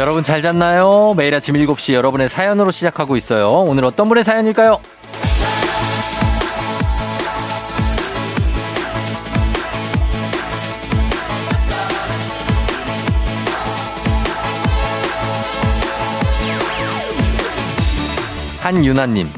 여러분 잘 잤나요? 매일 아침 7시 여러분의 사연으로 시작하고 있어요. 오늘 어떤 분의 사연일까요? 한유나님,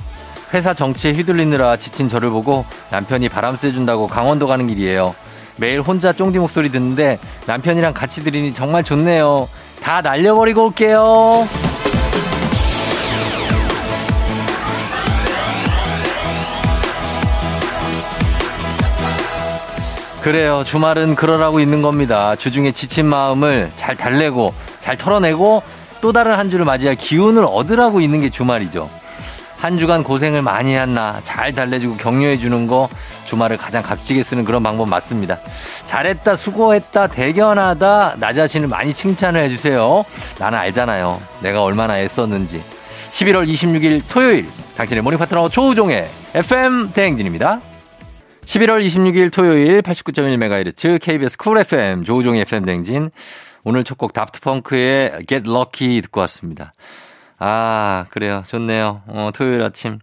회사 정치에 휘둘리느라 지친 저를 보고 남편이 바람 쐬준다고 강원도 가는 길이에요. 매일 혼자 쫑디 목소리 듣는데 남편이랑 같이 들으니 정말 좋네요. 다 날려버리고 올게요. 그래요. 주말은 그러라고 있는 겁니다. 주중에 지친 마음을 잘 달래고 잘 털어내고 또 다른 한 주를 맞이할 기운을 얻으라고 있는 게 주말이죠. 한 주간 고생을 많이 한 나 잘 달래주고 격려해주는 거, 주말을 가장 값지게 쓰는 그런 방법 맞습니다. 잘했다, 수고했다, 대견하다, 나 자신을 많이 칭찬을 해주세요. 나는 알잖아요, 내가 얼마나 애썼는지. 11월 26일 토요일, 당신의 모닝 파트너 조우종의 FM 대행진입니다. 11월 26일 토요일 89.1MHz KBS 쿨 FM 조우종의 FM 대행진. 오늘 첫 곡 다프트펑크의 Get Lucky 듣고 왔습니다. 아, 그래요. 좋네요. 토요일 아침.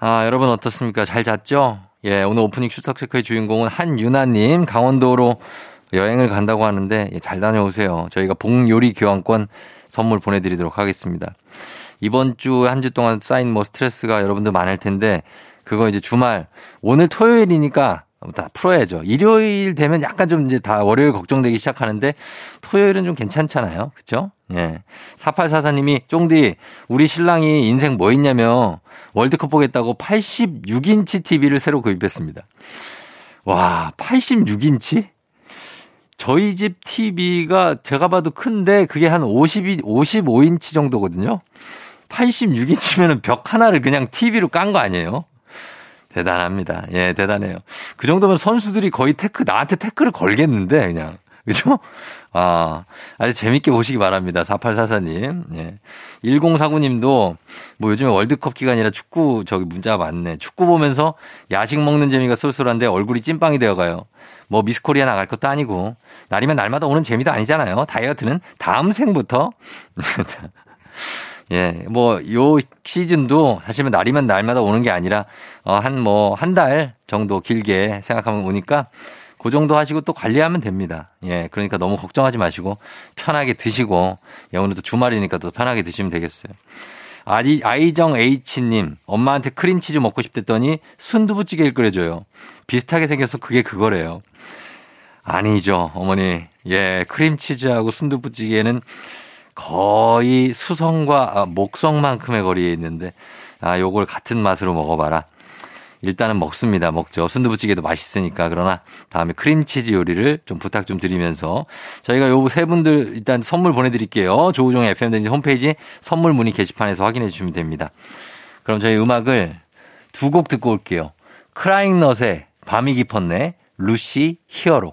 아, 여러분 어떻습니까? 잘 잤죠? 예, 오늘 오프닝 출석체크의 주인공은 한유나님, 강원도로 여행을 간다고 하는데, 예, 잘 다녀오세요. 저희가 봉요리 교환권 선물 보내드리도록 하겠습니다. 이번 주 한 주 동안 쌓인 뭐 스트레스가 여러분들 많을 텐데, 그거 이제 주말, 오늘 토요일이니까 다 풀어야죠. 일요일 되면 약간 좀 이제 다 월요일 걱정되기 시작하는데, 토요일은 좀 괜찮잖아요. 그렇죠? 예. 4844님이 쫑디, 우리 신랑이 인생 뭐 했냐며 월드컵 보겠다고 86인치 TV를 새로 구입했습니다. 와, 86인치? 저희 집 TV가 제가 봐도 큰데 그게 한 55인치 정도거든요. 86인치면은 벽 하나를 그냥 TV로 깐 거 아니에요? 대단합니다. 예, 대단해요. 그 정도면 선수들이 거의 나한테 태클을 걸겠는데, 그냥. 그죠? 아, 아주 재밌게 보시기 바랍니다. 4844님. 예. 1049님도 뭐 요즘에 월드컵 기간이라 축구, 저기 문자 많네. 축구 보면서 야식 먹는 재미가 쏠쏠한데 얼굴이 찐빵이 되어가요. 뭐 미스 코리아 나갈 것도 아니고, 날이면 날마다 오는 재미도 아니잖아요. 다이어트는 다음 생부터. 예, 뭐, 요 시즌도 사실은 날이면 날마다 오는 게 아니라, 한 달 정도 길게 생각하면 오니까, 그 정도 하시고 또 관리하면 됩니다. 예, 그러니까 너무 걱정하지 마시고, 편하게 드시고, 예, 오늘도 주말이니까 또 편하게 드시면 되겠어요. 아이정 H님, 엄마한테 크림치즈 먹고 싶댔더니 순두부찌개를 끓여줘요. 비슷하게 생겨서 그게 그거래요. 아니죠, 어머니. 예, 크림치즈하고 순두부찌개는 거의 수성과 목성만큼의 거리에 있는데, 아, 요걸 같은 맛으로 먹어봐라. 일단은 먹죠. 순두부찌개도 맛있으니까. 그러나 다음에 크림치즈 요리를 좀 부탁 좀 드리면서, 저희가 요 세 분들 일단 선물 보내드릴게요. 조우종의 FM댕진 홈페이지 선물 문의 게시판에서 확인해 주시면 됩니다. 그럼 저희 음악을 두 곡 듣고 올게요. 크라잉넛의 밤이 깊었네, 루시 히어로.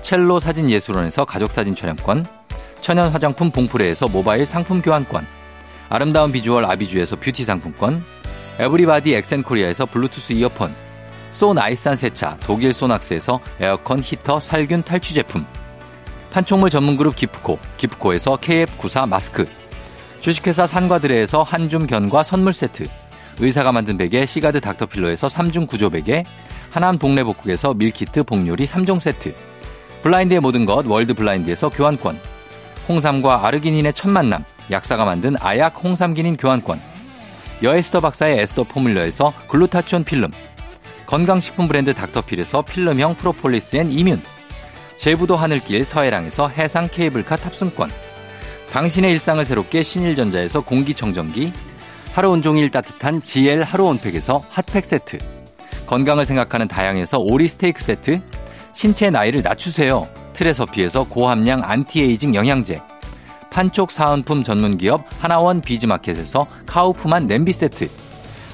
첼로 사진 예술원에서 가족사진 촬영권, 천연 화장품 봉프레에서 모바일 상품 교환권, 아름다운 비주얼 아비주에서 뷰티 상품권, 에브리바디 엑센코리아에서 블루투스 이어폰, 소 나이산 세차 독일 소낙스에서 에어컨 히터 살균 탈취 제품, 판촉물 전문그룹 기프코에서 KF94 마스크, 주식회사 산과드레에서 한줌 견과 선물 세트, 의사가 만든 베개 시가드 닥터필러에서 3중 구조 베개, 하남 동네복국에서 밀키트 복요리 3종 세트, 블라인드의 모든 것 월드 블라인드에서 교환권, 홍삼과 아르기닌의 첫 만남 약사가 만든 아약 홍삼기닌 교환권, 여에스더 박사의 에스더 포뮬러에서 글루타치온 필름, 건강식품 브랜드 닥터필에서 필름형 프로폴리스 앤 이뮨, 제부도 하늘길 서해랑에서 해상 케이블카 탑승권, 당신의 일상을 새롭게 신일전자에서 공기청정기, 하루 온종일 따뜻한 GL 하루 온팩에서 핫팩 세트, 건강을 생각하는 다양에서 오리 스테이크 세트, 신체 나이를 낮추세요 트레서피에서 고함량 안티에이징 영양제, 판촉 사은품 전문기업 하나원 비즈마켓에서 카우프만 냄비 세트,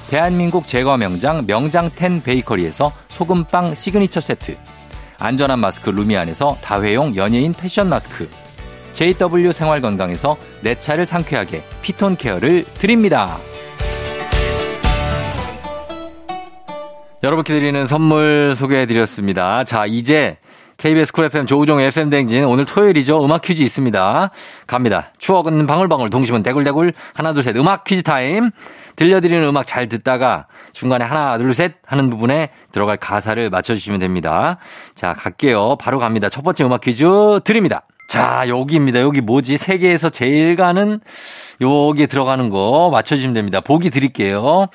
대한민국 제과 명장 명장텐 베이커리에서 소금빵 시그니처 세트, 안전한 마스크 루미안에서 다회용 연예인 패션 마스크, JW 생활건강에서 내 차를 상쾌하게 피톤 케어를 드립니다. 여러분께 드리는 선물 소개해드렸습니다. 자, 이제 KBS 쿨 FM 조우종 FM 댕진, 오늘 토요일이죠. 음악 퀴즈 있습니다. 갑니다. 추억은 방울방울, 동심은 대굴대굴. 하나 둘 셋 음악 퀴즈 타임. 들려드리는 음악 잘 듣다가 중간에 하나 둘 셋 하는 부분에 들어갈 가사를 맞춰주시면 됩니다. 자, 갈게요. 바로 갑니다. 첫 번째 음악 퀴즈 드립니다. 자, 여기입니다. 여기 뭐지? 세계에서 제일 가는, 여기에 들어가는 거 맞춰주시면 됩니다. 보기 드릴게요.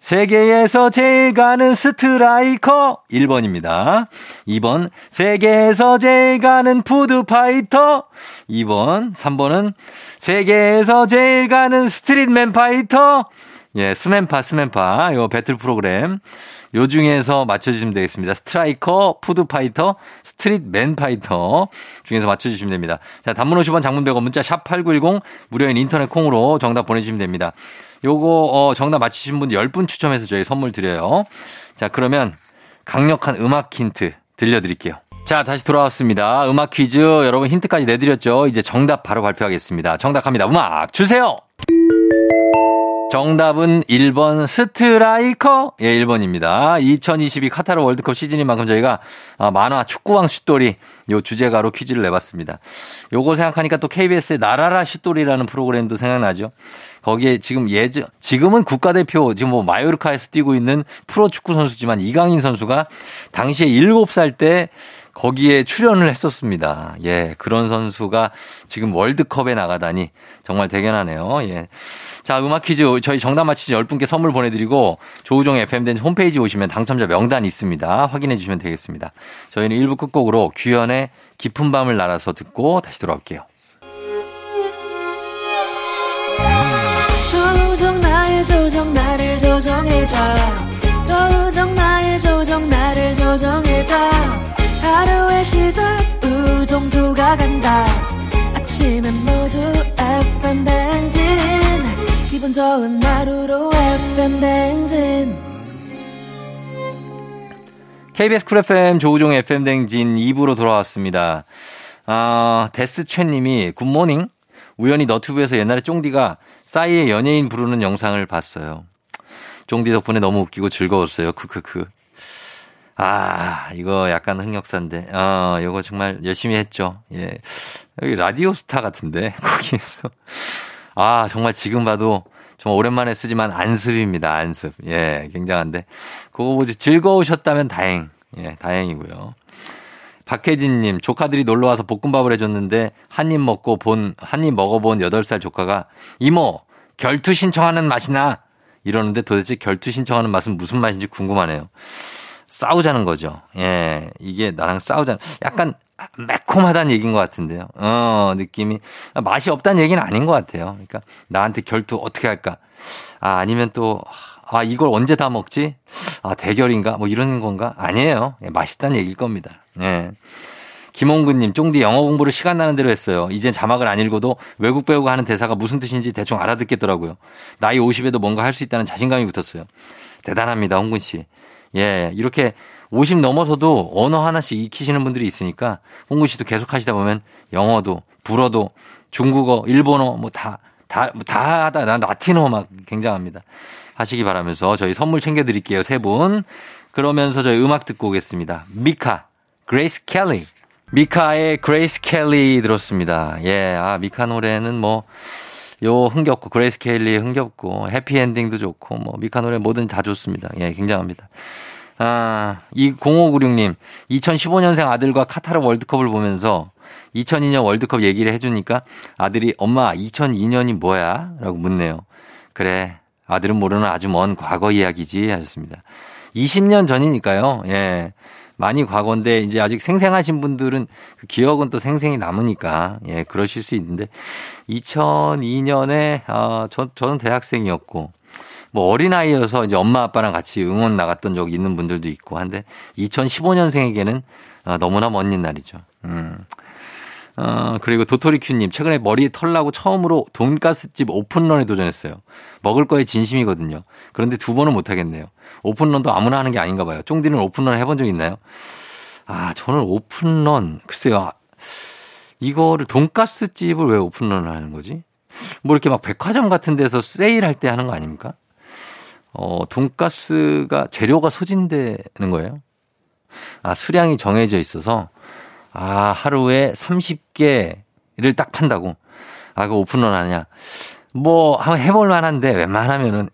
세계에서 제일 가는 스트라이커 1번입니다. 2번 세계에서 제일 가는 푸드파이터 2번. 3번은 세계에서 제일 가는 스트릿맨 파이터. 예, 스맨파 요 배틀 프로그램 요 중에서 맞춰주시면 되겠습니다. 스트라이커, 푸드파이터, 스트릿맨파이터 중에서 맞춰주시면 됩니다. 자, 단문 50원, 장문 100원, 문자 샵8910, 무료인 인터넷 콩으로 정답 보내주시면 됩니다. 요거 정답 맞히신 분 10분 추첨해서 저희 선물 드려요. 자, 그러면 강력한 음악 힌트 들려드릴게요. 자, 다시 돌아왔습니다. 음악 퀴즈 여러분 힌트까지 내드렸죠. 이제 정답 바로 발표하겠습니다. 정답 갑니다. 음악 주세요. 정답은 1번 스트라이커. 예, 1번입니다. 2022 카타르 월드컵 시즌인 만큼 저희가 만화 축구왕 슛돌이 요 주제가로 퀴즈를 내봤습니다. 요거 생각하니까 또 KBS의 나라라 슛돌이라는 프로그램도 생각나죠. 거기에 지금 지금은 국가대표, 지금 뭐 마요르카에서 뛰고 있는 프로축구 선수지만 이강인 선수가 당시에 7살 때 거기에 출연을 했었습니다. 예, 그런 선수가 지금 월드컵에 나가다니 정말 대견하네요. 예. 자, 음악 퀴즈 저희 정답 맞히신 10분께 선물 보내드리고 조우종 FM된 홈페이지 오시면 당첨자 명단이 있습니다. 확인해 주시면 되겠습니다. 저희는 1부 끝곡으로 규현의 깊은 밤을 날아서 듣고 다시 돌아올게요. 조우종 나의 조정 나를 조정해줘. 조우종 나의 조정 나를 조정해줘. 하루의 시절 우정조가 간다. 아침엔 모두 FM 댕진. 기분 좋은 하루로 FM 댕진. KBS 쿨 FM 조우종 FM 댕진 2부로 돌아왔습니다. 데스최 님이 굿모닝. 우연히 너튜브에서 옛날에 쫑디가 싸이의 연예인 부르는 영상을 봤어요. 쫑디 덕분에 너무 웃기고 즐거웠어요. 크크크. 아, 이거 약간 흥역사인데, 이거 정말 열심히 했죠. 예. 여기 라디오 스타 같은데, 거기에서. 아, 정말 지금 봐도 정말 오랜만에 쓰지만 안습입니다. 안습. 예, 굉장한데. 그거 보지 즐거우셨다면 다행. 예, 다행이고요. 박혜진님, 조카들이 놀러와서 볶음밥을 해줬는데, 한 입 먹어본 8살 조카가, 이모, 결투 신청하는 맛이나? 이러는데 도대체 결투 신청하는 맛은 무슨 맛인지 궁금하네요. 싸우자는 거죠. 예, 이게 나랑 싸우자는, 약간 매콤하다는 얘기인 것 같은데요. 느낌이. 맛이 없다는 얘기는 아닌 것 같아요. 그러니까 나한테 결투 어떻게 할까? 아, 아니면 또, 아, 이걸 언제 다 먹지? 아, 대결인가? 뭐 이런 건가? 아니에요. 예, 맛있다는 얘기일 겁니다. 예. 김홍근님, 쫑디 영어 공부를 시간 나는 대로 했어요. 이젠 자막을 안 읽어도 외국 배우가 하는 대사가 무슨 뜻인지 대충 알아듣겠더라고요. 나이 50에도 뭔가 할 수 있다는 자신감이 붙었어요. 대단합니다, 홍근 씨. 예, 이렇게 50 넘어서도 언어 하나씩 익히시는 분들이 있으니까 홍근 씨도 계속 하시다 보면 영어도, 불어도, 중국어, 일본어 뭐 다 하다, 난 라틴어 막 굉장합니다. 하시기 바라면서 저희 선물 챙겨드릴게요, 세 분. 그러면서 저희 음악 듣고 오겠습니다. 미카, 그레이스 켈리. 미카의 그레이스 켈리 들었습니다. 예, 아, 미카 노래는 뭐, 흥겹고, 그레이스 켈리 흥겹고, 해피엔딩도 좋고, 뭐, 미카 노래 뭐든지 다 좋습니다. 예, 굉장합니다. 아, 이 0596님, 2015년생 아들과 카타르 월드컵을 보면서 2002년 월드컵 얘기를 해주니까 아들이 엄마 2002년이 뭐야? 라고 묻네요. 그래, 아들은 모르는 아주 먼 과거 이야기지 하셨습니다. 20년 전이니까요. 예. 많이 과거인데 이제 아직 생생하신 분들은 그 기억은 또 생생히 남으니까 예, 그러실 수 있는데 2002년에 저는 대학생이었고 뭐 어린아이여서 이제 엄마 아빠랑 같이 응원 나갔던 적이 있는 분들도 있고 한데 2015년생에게는 너무나 먼 날이죠. 그리고 도토리큐님, 최근에 머리에 털 나고 처음으로 돈가스집 오픈런에 도전했어요. 먹을 거에 진심이거든요. 그런데 두 번은 못하겠네요. 오픈런도 아무나 하는 게 아닌가 봐요. 쫑디는 오픈런 해본 적 있나요? 아, 저는 오픈런, 글쎄요. 이거를 돈가스집을 왜 오픈런을 하는 거지? 뭐 이렇게 막 백화점 같은 데서 세일할 때 하는 거 아닙니까? 돈가스가 재료가 소진되는 거예요? 아, 수량이 정해져 있어서 아, 하루에 30개를 딱 판다고. 아, 그거 오픈런 하냐. 뭐, 한번 해볼 만한데, 웬만하면은,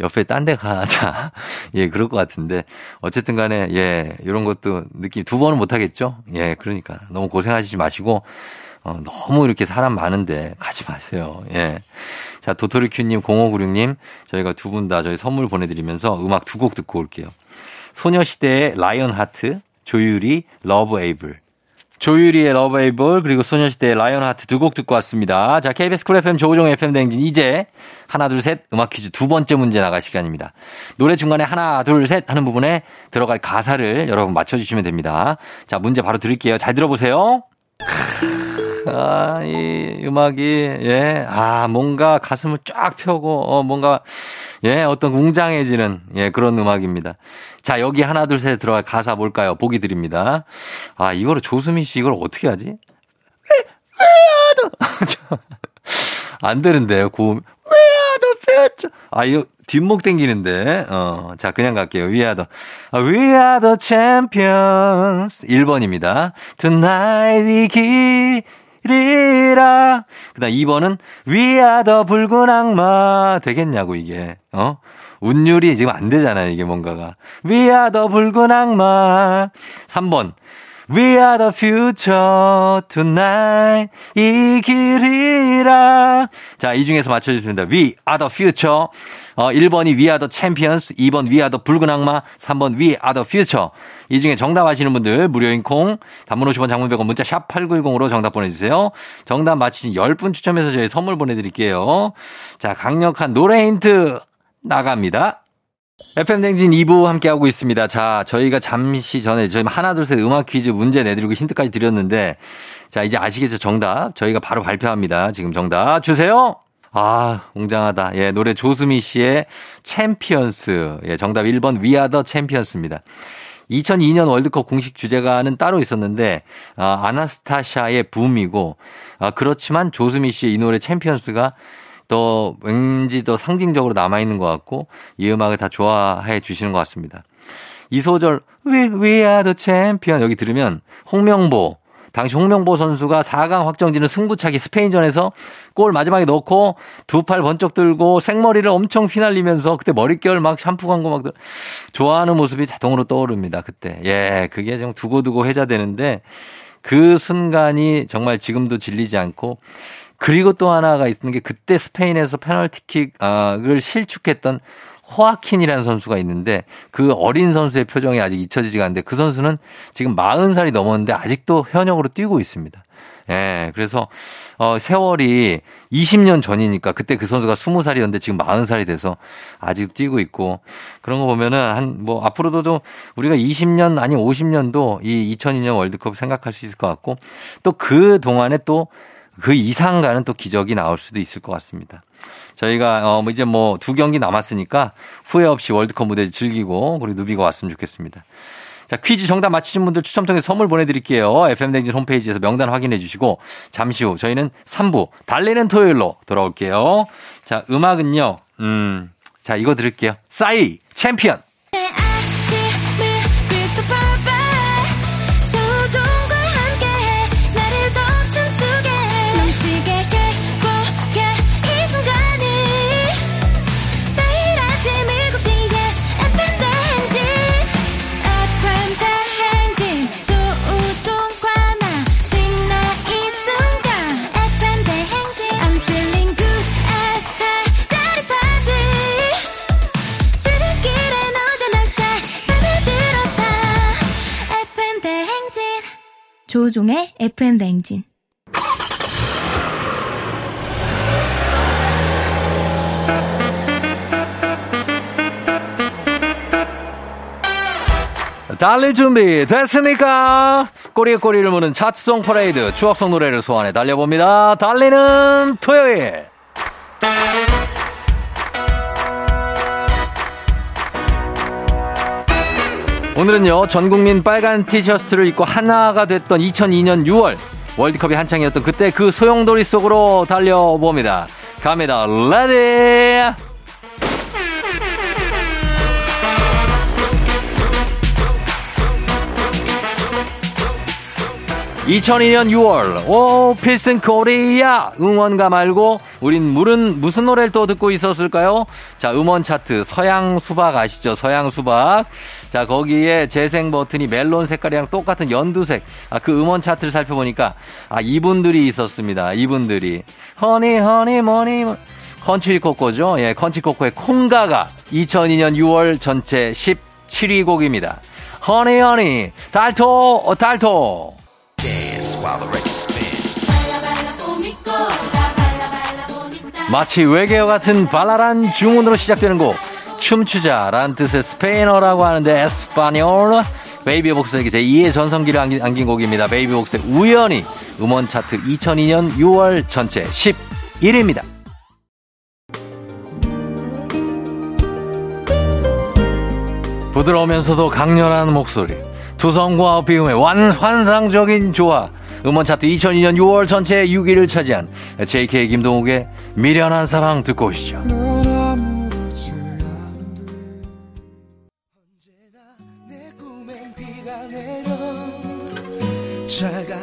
옆에 딴 데 가자. 예, 그럴 것 같은데. 어쨌든 간에, 예, 이런 것도 느낌, 두 번은 못하겠죠? 예, 그러니까. 너무 고생하시지 마시고, 너무 이렇게 사람 많은데 가지 마세요. 예. 자, 도토리큐님, 0596님, 저희가 두 분 다 저희 선물 보내드리면서 음악 두 곡 듣고 올게요. 소녀시대의 라이언 하트, 조유리, 러브 에이블. 조유리의 러브 에이블 그리고 소녀시대의 라이언 하트 두 곡 듣고 왔습니다. 자, KBS 쿨 FM 조우종 FM 대행진 이제 하나 둘 셋 음악 퀴즈 두 번째 문제 나갈 시간입니다. 노래 중간에 하나 둘 셋 하는 부분에 들어갈 가사를 여러분 맞춰주시면 됩니다. 자, 문제 바로 드릴게요. 잘 들어보세요. 아, 이 음악이 예, 아 뭔가 가슴을 쫙 펴고 뭔가 예, 어떤 웅장해지는 예, 그런 음악입니다. 자, 여기 하나 둘 셋 들어갈 가사 뭘까요? 보기 드립니다. 아, 이거를 조수미 씨 이걸 어떻게 하지? 안 되는데요, 고음. 아, 이거 뒷목 당기는데. 자, 그냥 갈게요. We are the, We are the champions. 1번입니다. Tonight we 리라. 그다음 2번은 We are the 붉은 악마 되겠냐고 이게. 운율이 지금 안 되잖아요. 이게 뭔가가. We are the 붉은 악마. 3번. We are the future tonight 이기리라. 자, 이 중에서 맞춰주시면 됩니다. We are the future. 1번이 We are the champions, 2번 We are the 붉은 악마, 3번 We are the future. 이 중에 정답 아시는 분들 무료인 콩 단문 50원 장문 100원 문자 샵 8910으로 정답 보내주세요. 정답 맞히신 10분 추첨해서 저희 선물 보내드릴게요. 자, 강력한 노래 힌트 나갑니다. FM댕진 2부 함께하고 있습니다. 자, 저희가 잠시 전에 저희 하나 둘 셋 음악 퀴즈 문제 내드리고 힌트까지 드렸는데 자, 이제 아시겠죠? 정답 저희가 바로 발표합니다. 지금 정답 주세요. 아, 웅장하다. 예, 노래 조수미 씨의 챔피언스. 예, 정답 1번 We are the Champions입니다. 2002년 월드컵 공식 주제가는 따로 있었는데 아나스타샤의 붐이고 그렇지만 조수미 씨의 이 노래 챔피언스가 더 왠지 더 상징적으로 남아있는 것 같고 이 음악을 다 좋아해 주시는 것 같습니다. 이 소절 We are the champion 여기 들으면 홍명보 당시 홍명보 선수가 4강 확정지는 승부차기 스페인전에서 골 마지막에 넣고 두 팔 번쩍 들고 생머리를 엄청 휘날리면서 그때 머릿결 막 샴푸 광고 막 좋아하는 모습이 자동으로 떠오릅니다. 그때 예 그게 좀 두고두고 회자되는데 그 순간이 정말 지금도 질리지 않고 그리고 또 하나가 있는 게 그때 스페인에서 페널티킥을 실축했던 호아킨이라는 선수가 있는데 그 어린 선수의 표정이 아직 잊혀지지가 않는데 그 선수는 지금 40살이 넘었는데 아직도 현역으로 뛰고 있습니다. 예, 그래서 세월이 20년 전이니까 그때 그 선수가 20살이었는데 지금 40살이 돼서 아직 뛰고 있고 그런 거 보면은 한 뭐 앞으로도 좀 우리가 20년 아니 50년도 이 2002년 월드컵 생각할 수 있을 것 같고 또 그 동안에 또 그 이상과는 또 기적이 나올 수도 있을 것 같습니다. 저희가 이제 뭐 두 경기 남았으니까 후회 없이 월드컵 무대 즐기고 그리고 누비가 왔으면 좋겠습니다. 자, 퀴즈 정답 맞히신 분들 추첨 통해서 선물 보내드릴게요. FM댕진 홈페이지에서 명단 확인해 주시고 잠시 후 저희는 3부 달리는 토요일로 돌아올게요. 자, 음악은요. 자, 이거 들을게요. 싸이 챔피언. 조우종의 FM 뱅진. 달릴 준비 됐습니까? 꼬리에 꼬리를 무는 차트송 퍼레이드, 추억 속 노래를 소환해 달려봅니다. 달리는 토요일. 오늘은요, 전국민 빨간 티셔츠를 입고 하나가 됐던 2002년 6월 월드컵이 한창이었던 그때 그 소용돌이 속으로 달려봅니다. 갑니다. 레디! (2002년 6월) 오, 필승 코리아 응원가 말고 우린 물은 무슨 노래를 또 듣고 있었을까요? 자, 음원 차트 서양 수박 아시죠? 서양 수박. 자, 거기에 재생 버튼이 멜론 색깔이랑 똑같은 연두색. 아, 그 음원 차트를 살펴보니까 아, 이분들이 있었습니다. 이분들이 허니 허니 머니 컨츄리 코코죠. 예, 컨츄리 코코의 콩가가 2002년 6월 전체 17위 곡입니다. 허니 허니 달토 달토. 마치 외계어 같은 발랄한 중문으로 시작되는 곡, 춤추자라는 뜻의 스페인어라고 하는데 에스파뇰. 베이비복스에게 제2의 전성기를 안긴 곡입니다. 베이비복스의 우연히 음원 차트 2002년 6월 전체 11위입니다. 부드러우면서도 강렬한 목소리, 두성과 비음의 환상적인 조화. 음원 차트 2002년 6월 전체 6위를 차지한 JK 김동욱의 미련한 사랑 듣고 오시죠.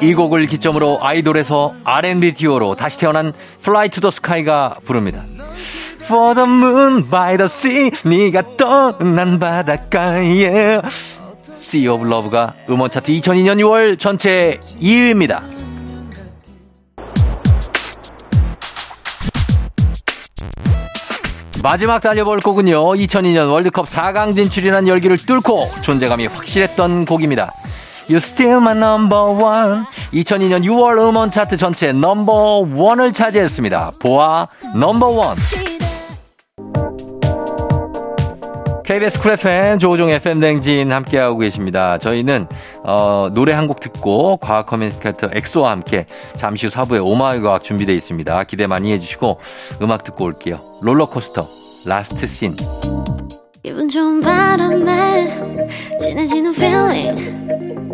이 곡을 기점으로 아이돌에서 R&B 듀오로 다시 태어난 Fly to the Sky가 부릅니다. For the moon by the sea, 네가 떠난 바닷가에. Sea of Love가 음원 차트 2002년 6월 전체 2위입니다. 마지막 달려볼 곡은요, 2002년 월드컵 4강 진출이란 열기를 뚫고 존재감이 확실했던 곡입니다. You still my number one. 2002년 6월 음원 차트 전체 넘버 1을 차지했습니다. 보아 넘버 1. KBS 쿨 FM, 조우종 FM 댕진 함께하고 계십니다. 저희는 노래 한 곡 듣고 과학 커뮤니케이터 엑소와 함께 잠시 후 4부에 오마이 과학 준비되어 있습니다. 기대 많이 해주시고 음악 듣고 올게요. 롤러코스터, 라스트 씬. 기분 좋은 바람에 진해지는 feeling,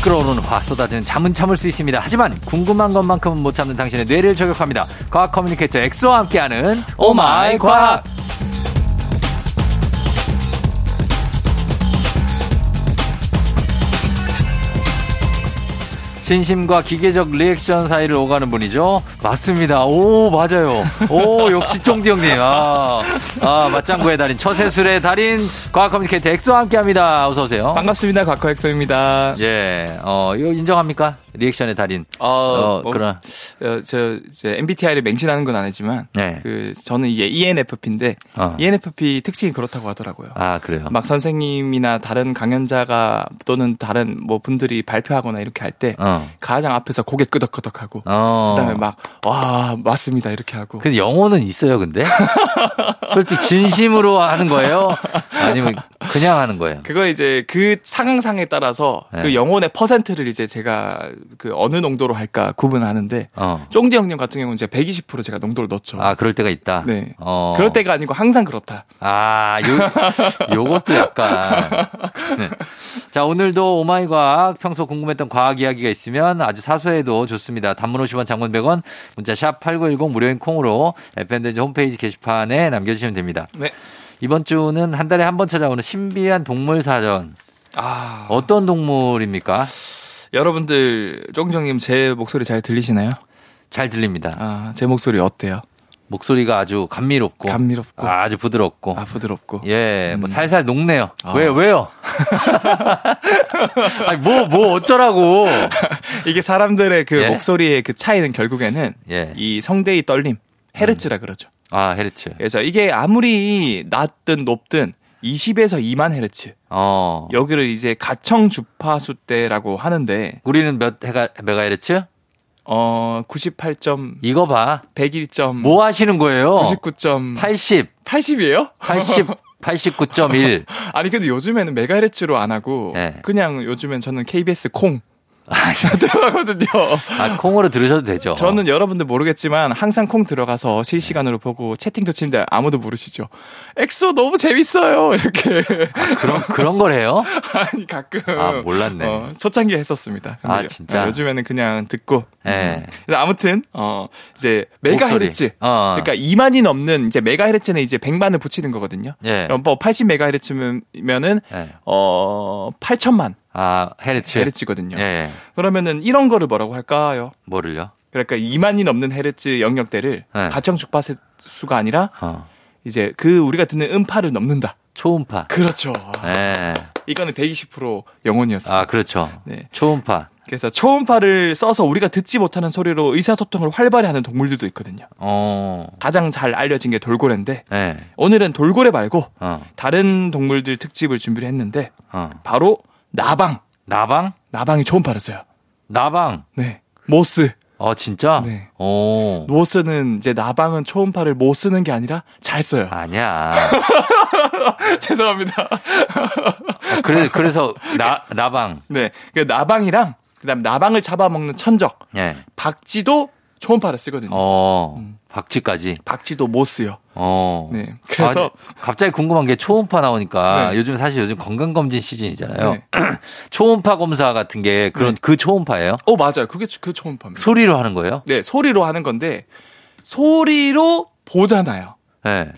끌어오르는 화 쏟아지는 잠은 참을 수 있습니다. 하지만 궁금한 것만큼은 못 참는 당신의 뇌를 저격합니다. 과학 커뮤니케이터 엑소와 함께하는 오마이 과학. 진심과 기계적 리액션 사이를 오가는 분이죠. 맞습니다. 오, 맞아요. 오, 역시 쫑디 형님. 아, 맞장구의 달인, 처세술의 달인, 과학 커뮤니케이터 엑소와 함께합니다. 어서 오세요. 반갑습니다. 과커 엑소입니다. 예, 이거 인정합니까? 리액션의 달인. 그러나 제 MBTI를 맹신하는 건 아니지만, 네. 저는 이게 ENFP인데 ENFP 특징이 그렇다고 하더라고요. 아, 그래요. 막 선생님이나 다른 강연자가 또는 다른 뭐 분들이 발표하거나 이렇게 할 때. 가장 앞에서 고개 끄덕끄덕하고 그다음에 막 와 맞습니다 이렇게 하고. 근데 영혼은 있어요, 근데? 솔직히 진심으로 하는 거예요? 아니면 그냥 하는 거예요? 그거 이제 그 상황상에 따라서 네. 그 영혼의 퍼센트를 이제 제가 그 어느 농도로 할까 구분하는데 쫑디 형님 같은 경우는 이제 120% 제가 농도를 넣죠. 아, 그럴 때가 있다. 네. 그럴 때가 아니고 항상 그렇다. 아, 요것도 약간. 네. 자, 오늘도 오마이 과학, 평소 궁금했던 과학 이야기가 있으면 아주 사소해도 좋습니다. 단문 50원, 장문 100원, 문자 샵 8910 무료인 콩으로 FM대지 홈페이지 게시판에 남겨주시면 됩니다. 네. 이번 주는 한 달에 한 번 찾아오는 신비한 동물 사전. 아, 어떤 동물입니까? 여러분들, 쫑정님 제 목소리 잘 들리시나요? 잘 들립니다. 아, 제 목소리 어때요? 목소리가 아주 감미롭고 아주 부드럽고 부드럽고 예 뭐 살살 녹네요. 왜요? 아니 뭐 어쩌라고. 이게 사람들의 그 예? 목소리의 그 차이는 결국에는 예. 이 성대의 떨림 헤르츠라 그러죠. 헤르츠. 그래서 이게 아무리 낮든 높든 20에서 2만 헤르츠. 여기를 이제 가청 주파수 대라고 하는데 우리는 메가헤르츠? 98. 이거 봐. 101. 뭐 하시는 거예요? 80. 80이에요? 89.1. 아니, 근데 요즘에는 메가헤르츠로 안 하고, 네. 그냥 요즘엔 저는 KBS 콩. 들어가거든요. 콩으로 들으셔도 되죠. 저는 여러분들 모르겠지만, 항상 콩 들어가서 실시간으로 보고 채팅도 치는데 아무도 모르시죠. 엑소 너무 재밌어요. 이렇게. 그런 걸 해요? 아니, 가끔. 몰랐네. 초창기에 했었습니다. 진짜. 요즘에는 그냥 듣고. 네. 아무튼, 이제 메가헤르츠. 그러니까 2만이 넘는, 이제 메가헤르츠는 이제 100만을 붙이는 거거든요. 예. 그럼 뭐 80메가헤르츠면은, 예. 8천만. 헤르츠거든요. 예. 그러면은 이런 거를 뭐라고 할까요? 뭐를요? 그러니까 2만이 넘는 헤르츠 영역대를 예. 가청 주파수가 아니라 이제 그 우리가 듣는 음파를 넘는다. 초음파. 그렇죠. 예. 이거는 120% 영혼이었어요. 그렇죠. 네. 초음파. 그래서 초음파를 써서 우리가 듣지 못하는 소리로 의사소통을 활발히 하는 동물들도 있거든요. 가장 잘 알려진 게 돌고래인데 예. 오늘은 돌고래 말고 다른 동물들 특집을 준비를 했는데 바로 나방? 나방이 초음파를 써요. 나방? 네. 모스. 진짜? 네. 오. 모스는, 이제 나방은 초음파를 못 쓰는 게 아니라 잘 써요. 아니야. 죄송합니다. 그래서, 나방. 네. 나방이랑, 그 다음 나방을 잡아먹는 천적. 네. 박쥐도 초음파를 쓰거든요. 박쥐까지. 박쥐도 못 쓰요. 네. 그래서 갑자기 궁금한 게 초음파 나오니까 네. 요즘 건강검진 시즌이잖아요. 네. 초음파 검사 같은 게 그런 네. 그 초음파예요? 맞아요. 그게 그 초음파입니다. 소리로 하는 거예요? 네, 소리로 하는 건데 소리로 보잖아요. 네.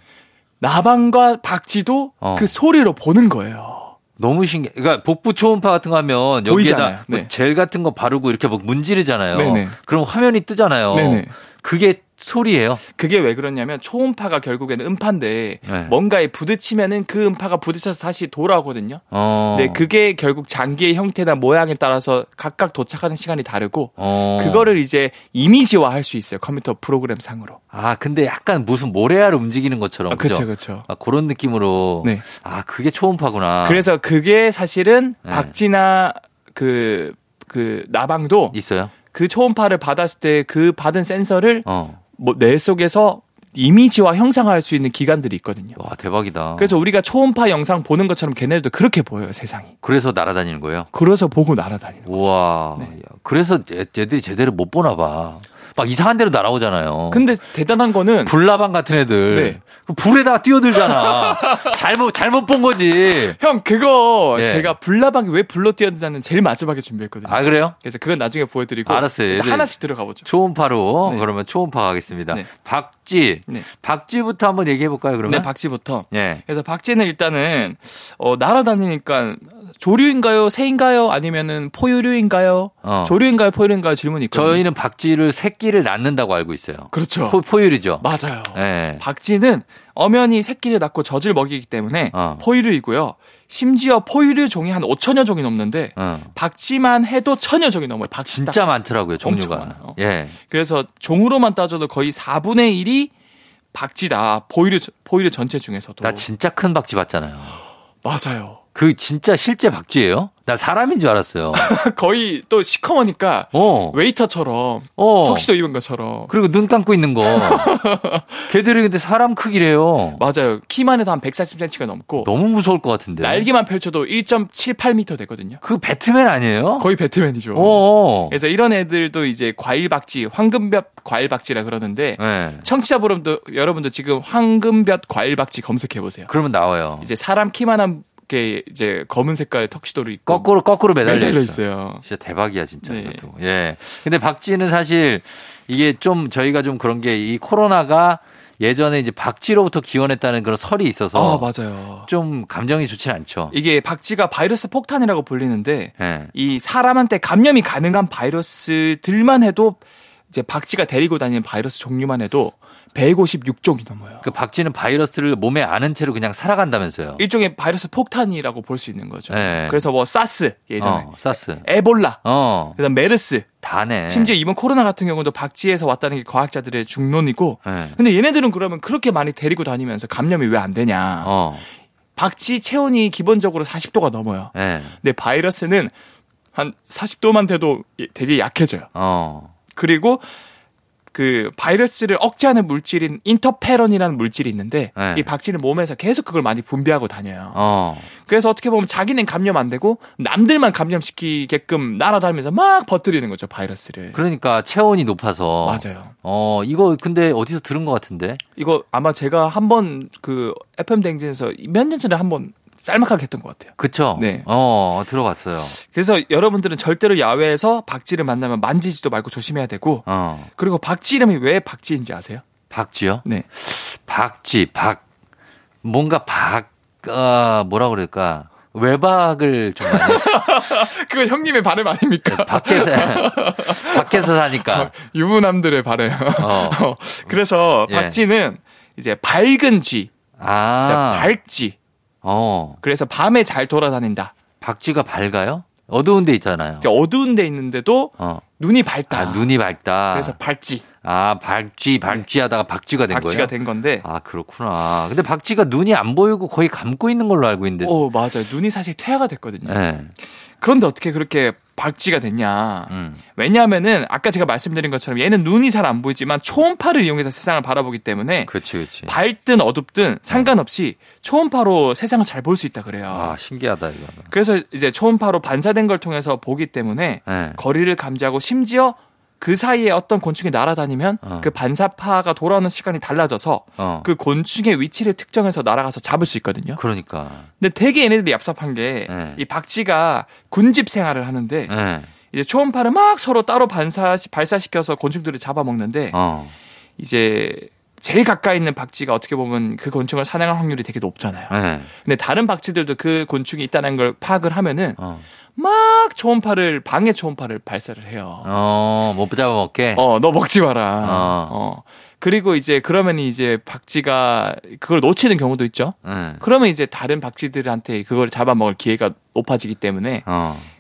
나방과 박쥐도 그 소리로 보는 거예요. 너무 신기해. 그러니까 복부 초음파 같은 거 하면 여기에다 네. 젤 같은 거 바르고 이렇게 막 문지르잖아요. 네네. 그럼 화면이 뜨잖아요. 네네. 그게 소리예요. 그게 왜 그러냐면 초음파가 결국에는 음파인데 네. 뭔가에 부딪히면은 그 음파가 부딪혀서 다시 돌아오거든요. 근데 그게 결국 장기의 형태나 모양에 따라서 각각 도착하는 시간이 다르고 그거를 이제 이미지화할 수 있어요. 컴퓨터 프로그램 상으로. 근데 약간 무슨 모래알 움직이는 것처럼 그렇죠. 그런 느낌으로. 네. 그게 초음파구나. 그래서 그게 사실은 네. 박쥐나 그 나방도 있어요. 그 초음파를 받았을 때 그 받은 센서를 뇌 속에서 이미지와 형상화할 수 있는 기관들이 있거든요. 와, 대박이다. 그래서 우리가 초음파 영상 보는 것처럼 걔네들도 그렇게 보여요, 세상이. 그래서 날아다니는 거예요? 그래서 보고 날아다니는 거예요. 우와. 네. 그래서 애들이 제대로 못 보나 봐. 막 이상한 데로 날아오잖아요. 근데 대단한 거는. 불나방 같은 애들. 네. 불에다가 뛰어들잖아. 잘못 본 거지. 형, 그거 네. 제가 불나방이 왜 불로 뛰어드냐는 제일 마지막에 준비했거든요. 그래요? 그래서 그건 나중에 보여드리고. 알았어요. 하나씩 들어가보죠. 초음파로. 네. 그러면 초음파 가겠습니다. 네. 박쥐. 네. 박쥐부터 한번 얘기해볼까요, 그러면? 네, 박쥐부터. 네. 그래서 박쥐는 일단은, 날아다니니까 조류인가요? 새인가요? 아니면은 포유류인가요? 조류인가요? 포유류인가요? 질문이 있거든요. 저희는 박쥐를 새끼를 낳는다고 알고 있어요. 그렇죠. 포유류죠. 맞아요. 네. 박쥐는 엄연히 새끼를 낳고 젖을 먹이기 때문에 포유류이고요. 심지어 포유류 종이 한 5천여 종이 넘는데 박쥐만 해도 1,000여 종이 넘어요. 박쥐 진짜 딱. 많더라고요. 종류가. 엄청 많아요. 예. 그래서 종으로만 따져도 거의 4분의 1이 박쥐다. 포유류 전체 중에서도. 나 진짜 큰 박쥐 봤잖아요. 맞아요. 그 진짜 실제 박쥐예요? 나 사람인 줄 알았어요. 거의 또 시커머니까 웨이터처럼 턱시도 입은 것처럼 그리고 눈 감고 있는 거. 걔들이 근데 사람 크기래요. 맞아요. 키만 해도 한 140cm가 넘고 너무 무서울 것 같은데 날개만 펼쳐도 1.78m 되거든요. 그 배트맨 아니에요? 거의 배트맨이죠. 그래서 이런 애들도 이제 과일박쥐, 황금볕 과일박쥐라 그러는데 네. 청취자분들도 여러분도 지금 황금볕 과일박쥐 검색해보세요. 그러면 나와요. 이제 사람 키만한 이제 검은 색깔 턱시도를 입고 거꾸로 매달려 있어요. 진짜 대박이야 진짜. 네. 이것도. 예. 근데 박쥐는 사실 이게 좀 저희가 좀 그런 게 이 코로나가 예전에 이제 박쥐로부터 기원했다는 그런 설이 있어서 맞아요. 좀 감정이 좋진 않죠. 이게 박쥐가 바이러스 폭탄이라고 불리는데 예. 이 사람한테 감염이 가능한 바이러스들만 해도 이제 박쥐가 데리고 다니는 바이러스 종류만 해도 156종이 넘어요. 그 박쥐는 바이러스를 몸에 안은 채로 그냥 살아간다면서요. 일종의 바이러스 폭탄이라고 볼 수 있는 거죠. 네. 그래서 뭐 사스 예전에 사스, 에볼라, 그다음 메르스 다네. 심지어 이번 코로나 같은 경우도 박쥐에서 왔다는 게 과학자들의 중론이고. 네. 근데 얘네들은 그러면 그렇게 많이 데리고 다니면서 감염이 왜 안 되냐. 박쥐 체온이 기본적으로 40도가 넘어요. 네. 근데 바이러스는 한 40도만 돼도 되게 약해져요. 그리고 그 바이러스를 억제하는 물질인 인터페론이라는 물질이 있는데, 네. 이 박쥐는 몸에서 계속 그걸 많이 분비하고 다녀요. 그래서 어떻게 보면 자기는 감염 안 되고 남들만 감염시키게끔 날아다니면서 막 퍼뜨리는 거죠, 바이러스를. 그러니까 체온이 높아서. 맞아요. 이거 근데 어디서 들은 것 같은데? 이거 아마 제가 한번 그 FM 댕진에서 몇 년 전에 한번 짤막하게 했던 것 같아요. 그렇죠. 네. 들어봤어요. 그래서 여러분들은 절대로 야외에서 박쥐를 만나면 만지지도 말고 조심해야 되고. 그리고 박쥐 이름이 왜 박쥐인지 아세요? 박쥐요? 네. 박쥐, 뭔가 뭐라 그럴까? 외박을 좀 많이 했어요. 그거 형님의 바램 아닙니까? 네, 밖에서 사니까. 유부남들의 바램. 그래서 박쥐는 이제 밝은 쥐, 밝쥐. 그래서 밤에 잘 돌아다닌다. 박쥐가 밝아요? 어두운 데 있잖아요. 어두운 데 있는데도 눈이 밝다. 눈이 밝다. 그래서 밝지. 밝지 하다가 박쥐가 된 거예요? 박쥐가 된 건데. 그렇구나. 근데 박쥐가 눈이 안 보이고 거의 감고 있는 걸로 알고 있는데. 맞아요. 눈이 사실 퇴화가 됐거든요. 네. 그런데 어떻게 그렇게 박쥐가 됐냐. 왜냐하면은 아까 제가 말씀드린 것처럼 얘는 눈이 잘 안 보이지만 초음파를 이용해서 세상을 바라보기 때문에. 그렇지. 밝든 어둡든 상관없이 초음파로 세상을 잘 볼 수 있다 그래요. 신기하다 이거. 그래서 이제 초음파로 반사된 걸 통해서 보기 때문에. 네. 거리를 감지하고 심지어 그 사이에 어떤 곤충이 날아다니면 그 반사파가 돌아오는 시간이 달라져서 그 곤충의 위치를 특정해서 날아가서 잡을 수 있거든요. 그러니까. 근데 되게 얘네들이 얍삽한 게 이 박쥐가 군집 생활을 하는데 이제 초음파를 막 서로 따로 발사시켜서 곤충들을 잡아먹는데 이제 제일 가까이 있는 박쥐가 어떻게 보면 그 곤충을 사냥할 확률이 되게 높잖아요. 근데 다른 박쥐들도 그 곤충이 있다는 걸 파악을 하면은 막 초음파를 방해 초음파를 발사를 해요. 못 잡아먹게. 너 먹지 마라. 그리고 이제 그러면 이제 박쥐가 그걸 놓치는 경우도 있죠. 그러면 이제 다른 박쥐들한테 그걸 잡아먹을 기회가 높아지기 때문에.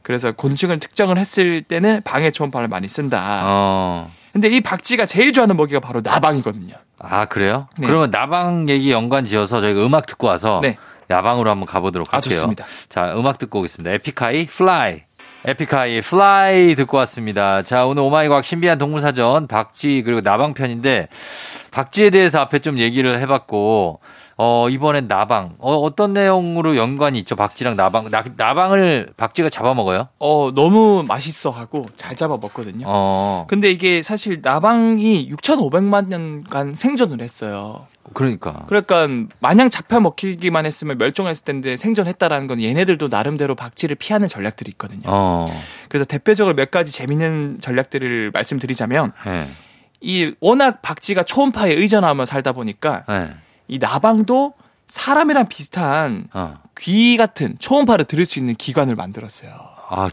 그래서 곤충을 특정을 했을 때는 방해 초음파를 많이 쓴다. 근데 이 박쥐가 제일 좋아하는 먹이가 바로 나방이거든요. 그래요? 네. 그러면 나방 얘기 연관지어서 저희가 음악 듣고 와서. 네. 야방으로 한번 가보도록 할게요. 좋습니다. 자, 음악 듣고 오겠습니다. 에픽하이 플라이 듣고 왔습니다. 자, 오늘 오마이 과학 신비한 동물사전 박쥐 그리고 나방 편인데 박쥐에 대해서 앞에 좀 얘기를 해봤고 이번엔 나방. 어떤 내용으로 연관이 있죠? 박쥐랑 나방. 나방을 박쥐가 잡아먹어요? 너무 맛있어하고 잘 잡아먹거든요. 근데 이게 사실 나방이 6,500만 년간 생존을 했어요. 그러니까 마냥 잡혀먹히기만 했으면 멸종했을 텐데 생존했다라는 건 얘네들도 나름대로 박쥐를 피하는 전략들이 있거든요. 그래서 대표적으로 몇 가지 재미있는 전략들을 말씀드리자면 이 워낙 박쥐가 초음파에 의존하며 살다 보니까 이 나방도 사람이랑 비슷한 귀 같은 초음파를 들을 수 있는 기관을 만들었어요.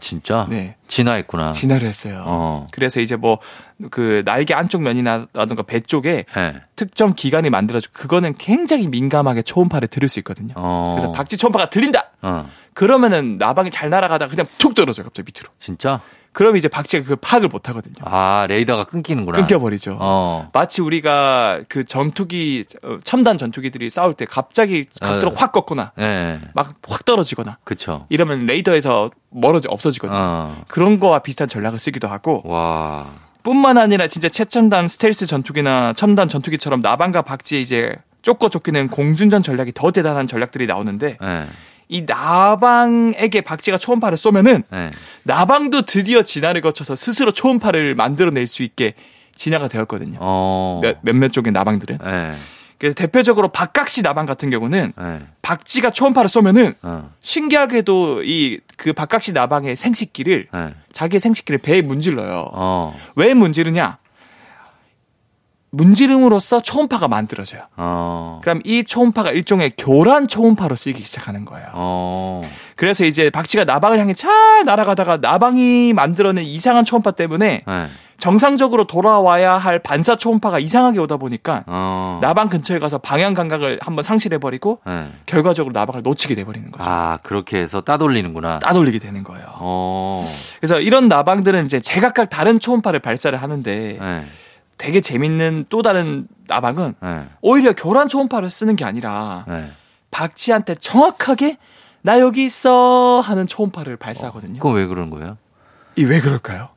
진짜? 네. 진화했구나. 진화를 했어요. 그래서 이제 뭐 그 날개 안쪽 면이라든가 배 쪽에 특정 기관이 만들어지고 그거는 굉장히 민감하게 초음파를 들을 수 있거든요. 그래서 박쥐 초음파가 들린다. 그러면은 나방이 잘 날아가다가 그냥 툭 떨어져요. 갑자기 밑으로. 진짜? 그럼 이제 박쥐가 그 파악을 못 하거든요. 레이더가 끊기는구나. 끊겨버리죠. 마치 우리가 그 전투기, 첨단 전투기들이 싸울 때 갑자기 각도로 확 꺾거나, 막 확 떨어지거나. 그쵸. 이러면 레이더에서 멀어져, 없어지거든요. 그런 거와 비슷한 전략을 쓰기도 하고. 와. 뿐만 아니라 진짜 최첨단 스텔스 전투기나 첨단 전투기처럼 나방과 박쥐의 이제 쫓기는 공중전 전략이 더 대단한 전략들이 나오는데. 이 나방에게 박쥐가 초음파를 쏘면은 나방도 드디어 진화를 거쳐서 스스로 초음파를 만들어낼 수 있게 진화가 되었거든요. 몇몇 쪽의 나방들은. 그래서 대표적으로 박각시 나방 같은 경우는 박쥐가 초음파를 쏘면은 신기하게도 그 박각시 나방의 생식기를 자기의 생식기를 배에 문질러요. 왜 문지르냐? 문지름으로써 초음파가 만들어져요. 그럼 이 초음파가 일종의 교란 초음파로 쓰이기 시작하는 거예요. 그래서 이제 박쥐가 나방을 향해 잘 날아가다가 나방이 만들어낸 이상한 초음파 때문에 정상적으로 돌아와야 할 반사 초음파가 이상하게 오다 보니까 나방 근처에 가서 방향 감각을 한번 상실해버리고 결과적으로 나방을 놓치게 돼버리는 거죠. 아, 그렇게 해서 따돌리는구나. 따돌리게 되는 거예요. 그래서 이런 나방들은 이제 제각각 다른 초음파를 발사를 하는데 되게 재밌는 또 다른 나방은 오히려 교란 초음파를 쓰는 게 아니라 박쥐한테 정확하게 나 여기 있어 하는 초음파를 발사하거든요. 그건 왜 그런 거예요? 이게 왜 그럴까요?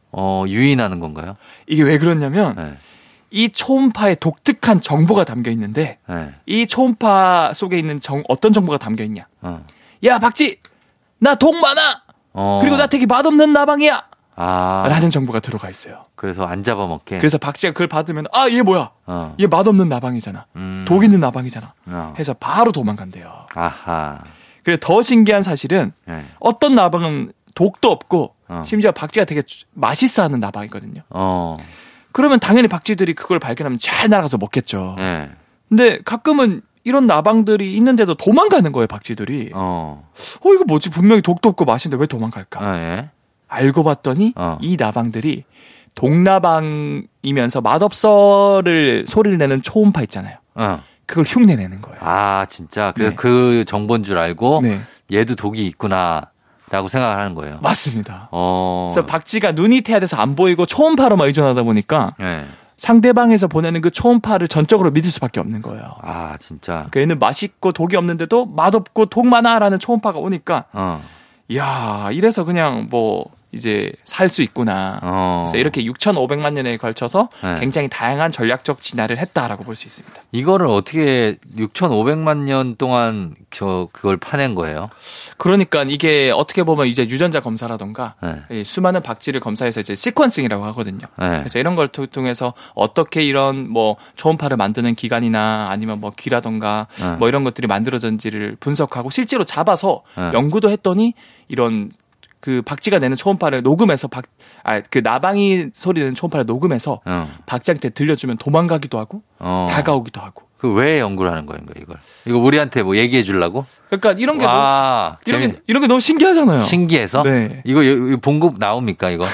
유인하는 건가요? 이게 왜 그러냐면 이 초음파에 독특한 정보가 담겨 있는데 이 초음파 속에 있는 어떤 정보가 담겨 있냐? 야 박쥐, 나 독 많아. 그리고 나 되게 맛없는 나방이야. 아. 라는 정보가 들어가 있어요. 그래서 안 잡아먹게. 그래서 박쥐가 그걸 받으면 아 얘 뭐야? 얘 맛없는 나방이잖아. 독 있는 나방이잖아. 해서 바로 도망간대요. 아하. 그리고 더 신기한 사실은 어떤 나방은 독도 없고 심지어 박쥐가 되게 맛있어 하는 나방이거든요. 그러면 당연히 박쥐들이 그걸 발견하면 잘 날아가서 먹겠죠. 근데 가끔은 이런 나방들이 있는데도 도망가는 거예요, 박쥐들이. 이거 뭐지? 분명히 독도 없고 맛있는데 왜 도망갈까? 알고 봤더니 이 나방들이 동나방이면서 맛없어를 소리를 내는 초음파 있잖아요. 그걸 흉내내는 거예요. 아, 진짜? 그래서 그 정보인 줄 알고 얘도 독이 있구나. 라고 생각하는 거예요. 맞습니다. 그래서 박쥐가 눈이 태야 돼서 안 보이고 초음파로만 의존하다 보니까 상대방에서 보내는 그 초음파를 전적으로 믿을 수밖에 없는 거예요. 아 진짜. 그러니까 얘는 맛있고 독이 없는데도 맛없고 독 많아라는 초음파가 오니까 이야 이래서 그냥 뭐 이제 살 수 있구나. 그래서 이렇게 6,500만 년에 걸쳐서 굉장히 다양한 전략적 진화를 했다라고 볼 수 있습니다. 이거를 어떻게 6,500만 년 동안 그걸 파낸 거예요? 그러니까 이게 어떻게 보면 이제 유전자 검사라던가 수많은 박쥐를 검사해서 이제 시퀀싱이라고 하거든요. 그래서 이런 걸 통해서 어떻게 이런 뭐 초음파를 만드는 기관이나 아니면 뭐 귀라던가 뭐 이런 것들이 만들어졌는지를 분석하고 실제로 잡아서 연구도 했더니 이런 그 박쥐가 내는 초음파를 녹음해서 그 나방이 소리내는 초음파를 녹음해서 박쥐한테 들려주면 도망가기도 하고 다가오기도 하고. 그 왜 연구를 하는 거인가 이걸? 이거 우리한테 뭐 얘기해 주려고? 그러니까 이런 게 와, 너무 이런 게 너무 신기하잖아요. 신기해서? 네. 이거 봉급 나옵니까 이거?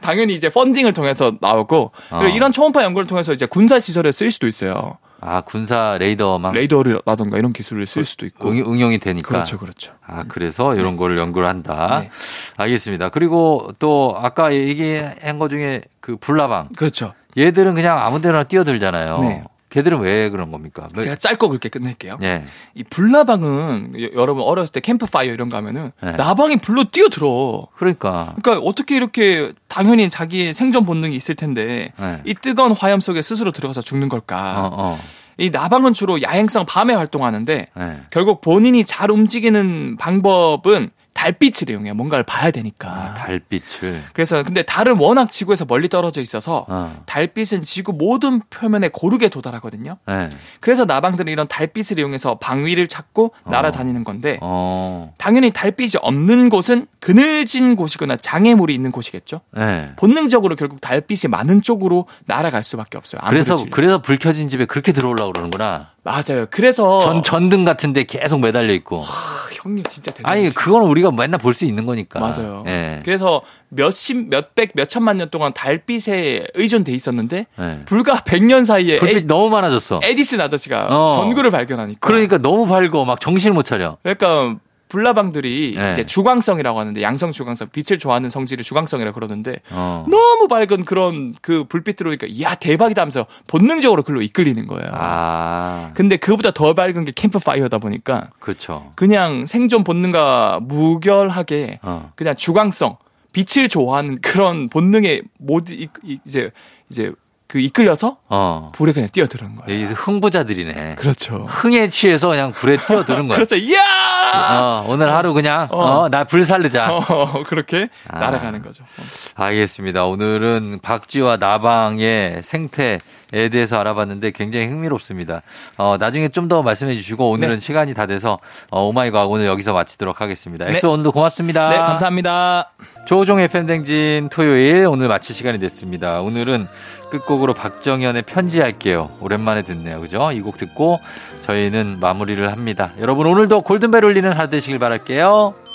당연히 이제 펀딩을 통해서 나오고 그리고 이런 초음파 연구를 통해서 이제 군사 시설에 쓰일 수도 있어요. 아, 군사 레이더만. 레이더라던가 이런 기술을 쓸 수도 있고. 응용이 되니까. 그렇죠, 그렇죠. 아, 그래서 이런 거를 연구를 한다. 네. 알겠습니다. 그리고 또 아까 얘기한 거 중에 그 불나방. 그렇죠. 얘들은 그냥 아무 데나 뛰어들잖아요. 네. 걔들은 왜 그런 겁니까? 제가 짧고 굵게 끝낼게요. 네. 이 불나방은 여러분 어렸을 때 캠프파이어 이런 거 하면은 나방이 불로 뛰어들어. 그러니까 어떻게 이렇게 당연히 자기의 생존 본능이 있을 텐데 이 뜨거운 화염 속에 스스로 들어가서 죽는 걸까? 이 나방은 주로 야행성 밤에 활동하는데 결국 본인이 잘 움직이는 방법은 달빛을 이용해요. 뭔가를 봐야 되니까. 아, 달빛을. 그래서 근데 달은 워낙 지구에서 멀리 떨어져 있어서 달빛은 지구 모든 표면에 고르게 도달하거든요. 그래서 나방들은 이런 달빛을 이용해서 방위를 찾고 날아다니는 건데 당연히 달빛이 없는 곳은 그늘진 곳이거나 장애물이 있는 곳이겠죠. 본능적으로 결국 달빛이 많은 쪽으로 날아갈 수밖에 없어요. 그래서 불 켜진 집에 그렇게 들어오려고 그러는구나. 맞아요. 그래서 전등 같은데 계속 매달려 있고. 와, 형님 진짜 대단하시다. 아니 그건 우리가 맨날 볼 수 있는 거니까. 맞아요. 그래서 몇십, 몇백, 몇천만 년 동안 달빛에 의존돼 있었는데 불과 100년 사이에 불빛 너무 많아졌어. 에디슨 아저씨가 전구를 발견하니까. 그러니까 너무 밝고 막 정신을 못 차려. 그러니까 불나방들이 이제 주광성이라고 하는데 양성 주광성, 빛을 좋아하는 성질을 주광성이라고 그러는데 너무 밝은 그런 그 불빛 들어오니까 이야 대박이다 하면서 본능적으로 글로 이끌리는 거예요. 아. 근데 그보다 더 밝은 게 캠프파이어다 보니까 그쵸. 그냥 생존 본능과 무결하게 그냥 주광성, 빛을 좋아하는 그런 본능에 이제 그 이끌려서 불에 그냥 뛰어드는 거예요. 흥부자들이네. 그렇죠. 흥에 취해서 그냥 불에 뛰어드는 거예요. 그렇죠. 이야! 오늘 하루 그냥 나 불 살리자. 그렇게 날아가는 거죠. 알겠습니다. 오늘은 박쥐와 나방의 생태에 대해서 알아봤는데 굉장히 흥미롭습니다. 나중에 좀 더 말씀해 주시고 오늘은 시간이 다 돼서 오마이갓 오늘 여기서 마치도록 하겠습니다. 엑소 오늘도 고맙습니다. 네, 감사합니다. 조우종 FM 댕진 토요일 오늘 마칠 시간이 됐습니다. 오늘은 끝곡으로 박정현의 편지할게요. 오랜만에 듣네요. 그죠? 이 곡 듣고 저희는 마무리를 합니다. 여러분 오늘도 골든벨 울리는 하루 되시길 바랄게요.